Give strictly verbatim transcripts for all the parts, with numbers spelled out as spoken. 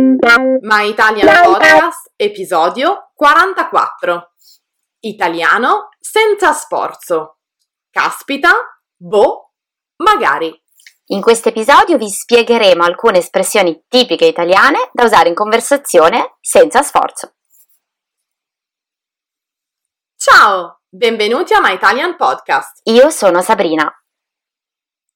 My Italian Podcast, episodio quarantaquattro. Italiano senza sforzo. Caspita, boh, magari. In questo episodio vi spiegheremo alcune espressioni tipiche italiane da usare in conversazione senza sforzo. Ciao, benvenuti a My Italian Podcast. Io sono Sabrina.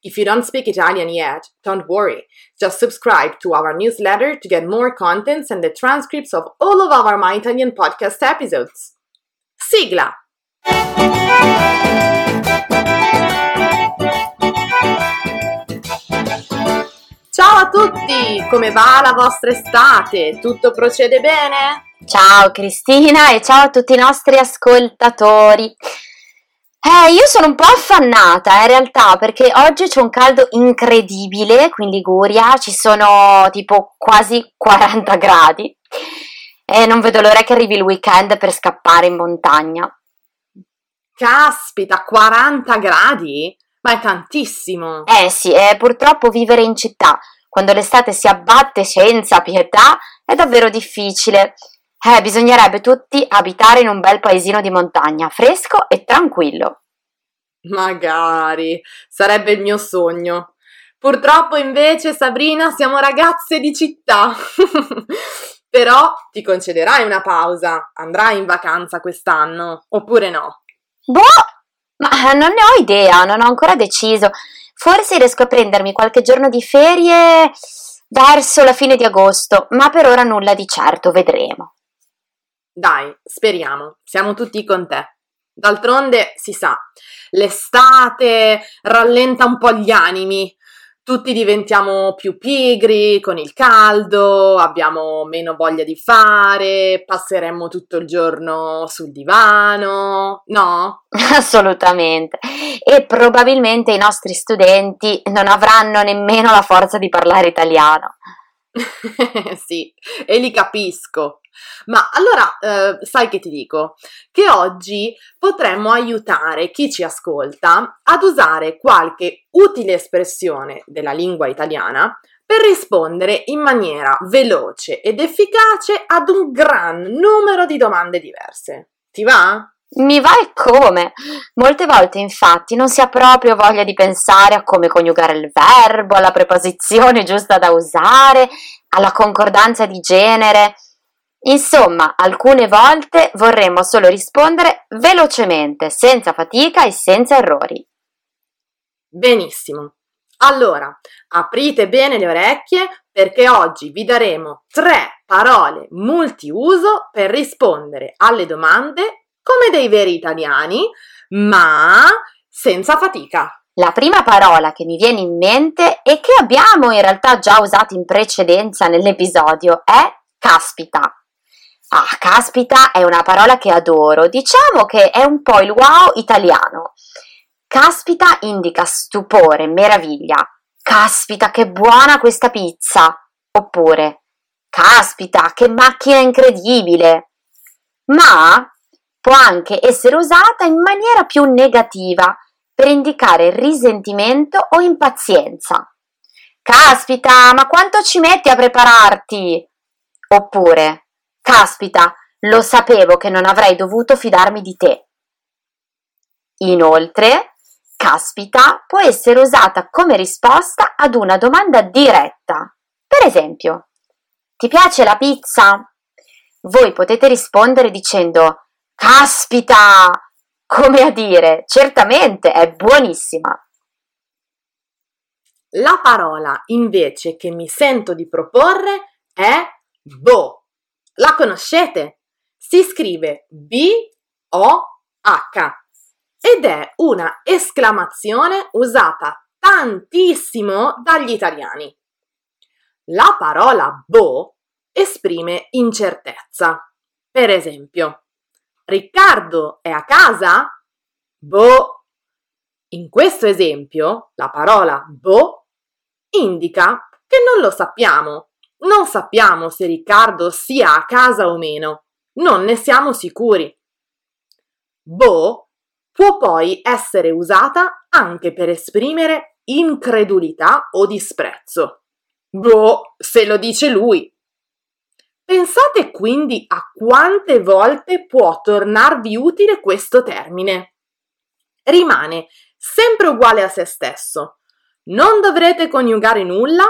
If you don't speak Italian yet, don't worry. Just subscribe to our newsletter to get more contents and the transcripts of all of our My Italian Podcast episodes. Sigla! Ciao a tutti! Come va la vostra estate? Tutto procede bene? Ciao Cristina e ciao a tutti i nostri ascoltatori! Eh, io sono un po' affannata eh, in realtà, perché oggi c'è un caldo incredibile qui in Liguria, ci sono tipo quasi quaranta gradi e non vedo l'ora che arrivi il weekend per scappare in montagna. Caspita, quaranta gradi? Ma è tantissimo! Eh sì, eh, purtroppo vivere in città quando l'estate si abbatte senza pietà è davvero difficile. Eh, bisognerebbe tutti abitare in un bel paesino di montagna, fresco e tranquillo. Magari, sarebbe il mio sogno. Purtroppo invece, Sabrina, siamo ragazze di città. Però ti concederai una pausa, andrai in vacanza quest'anno, oppure no? Boh, ma non ne ho idea, non ho ancora deciso. Forse riesco a prendermi qualche giorno di ferie verso la fine di agosto, ma per ora nulla di certo, vedremo. Dai, speriamo, siamo tutti con te. D'altronde, si sa, l'estate rallenta un po' gli animi. Tutti diventiamo più pigri con il caldo, abbiamo meno voglia di fare, passeremmo tutto il giorno sul divano, no? Assolutamente. E probabilmente i nostri studenti non avranno nemmeno la forza di parlare italiano. Sì, e li capisco. Ma allora eh, sai che ti dico? Che oggi potremmo aiutare chi ci ascolta ad usare qualche utile espressione della lingua italiana per rispondere in maniera veloce ed efficace ad un gran numero di domande diverse. Ti va? Mi va e come! Molte volte infatti non si ha proprio voglia di pensare a come coniugare il verbo, alla preposizione giusta da usare, alla concordanza di genere. Insomma, alcune volte vorremmo solo rispondere velocemente, senza fatica e senza errori. Benissimo. Allora, aprite bene le orecchie perché oggi vi daremo tre parole multiuso per rispondere alle domande come dei veri italiani, ma senza fatica. La prima parola che mi viene in mente e che abbiamo in realtà già usato in precedenza nell'episodio è caspita. Ah, caspita è una parola che adoro, diciamo che è un po' il wow italiano. Caspita indica stupore, meraviglia. Caspita, che buona questa pizza! Oppure, caspita, che macchina incredibile! Ma può anche essere usata in maniera più negativa, per indicare risentimento o impazienza. Caspita, ma quanto ci metti a prepararti? Oppure, caspita, lo sapevo che non avrei dovuto fidarmi di te. Inoltre, caspita può essere usata come risposta ad una domanda diretta. Per esempio, ti piace la pizza? Voi potete rispondere dicendo, caspita, come a dire, certamente è buonissima. La parola invece che mi sento di proporre è boh. La conoscete? Si scrive B O H ed è una esclamazione usata tantissimo dagli italiani. La parola boh esprime incertezza, Per esempio, Riccardo è a casa? Boh. In questo esempio, la parola boh indica che non lo sappiamo. Non sappiamo se Riccardo sia a casa o meno. Non ne siamo sicuri. Boh può poi essere usata anche per esprimere incredulità o disprezzo. Boh, se lo dice lui. Pensate quindi a quante volte può tornarvi utile questo termine. Rimane sempre uguale a se stesso, non dovrete coniugare nulla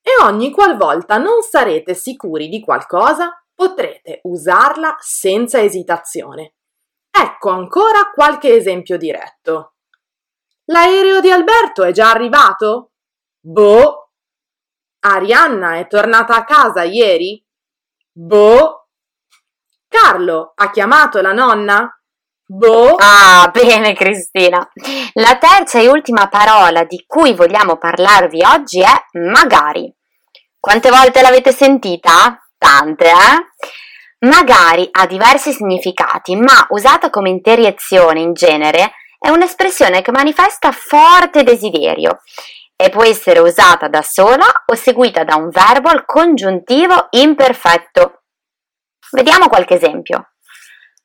e ogni qualvolta non sarete sicuri di qualcosa potrete usarla senza esitazione. Ecco ancora qualche esempio diretto. L'aereo di Alberto è già arrivato? Boh. Arianna è tornata a casa ieri? Boh. Carlo ha chiamato la nonna? Boh. Ah, bene Cristina. La terza e ultima parola di cui vogliamo parlarvi oggi è magari. Quante volte l'avete sentita? Tante, eh? Magari ha diversi significati, ma usata come interiezione in genere è un'espressione che manifesta forte desiderio e può essere usata da sola o seguita da un verbo al congiuntivo imperfetto. Vediamo qualche esempio.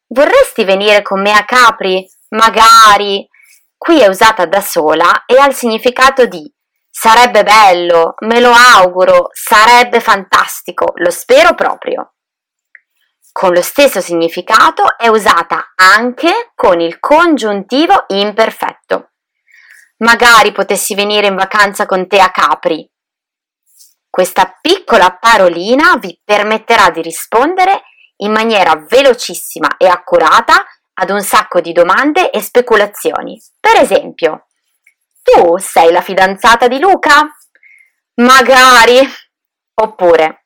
Vorresti venire con me a Capri? Magari! Qui è usata da sola e ha il significato di sarebbe bello, me lo auguro, sarebbe fantastico, lo spero proprio. Con lo stesso significato è usata anche con il congiuntivo imperfetto. Magari potessi venire in vacanza con te a Capri. Questa piccola parolina vi permetterà di rispondere in maniera velocissima e accurata ad un sacco di domande e speculazioni. Per esempio, tu sei la fidanzata di Luca? Magari. Oppure,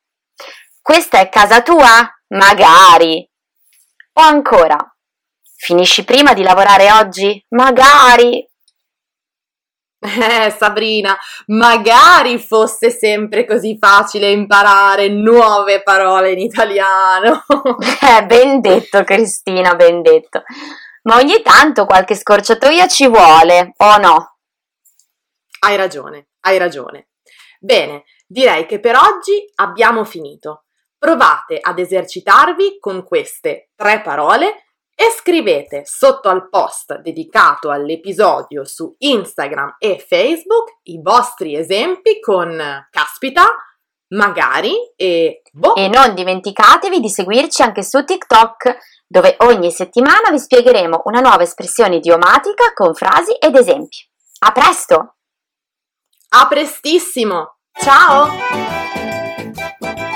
questa è casa tua? Magari. O ancora, finisci prima di lavorare oggi? Magari. Eh, Sabrina, magari fosse sempre così facile imparare nuove parole in italiano. Eh, ben detto Cristina, ben detto. Ma ogni tanto qualche scorciatoia ci vuole, o no? Hai ragione, hai ragione. Bene, direi che per oggi abbiamo finito. Provate ad esercitarvi con queste tre parole e scrivete sotto al post dedicato all'episodio su Instagram e Facebook i vostri esempi con caspita, magari e boh. E non dimenticatevi di seguirci anche su TikTok, dove ogni settimana vi spiegheremo una nuova espressione idiomatica con frasi ed esempi. A presto! A prestissimo! Ciao!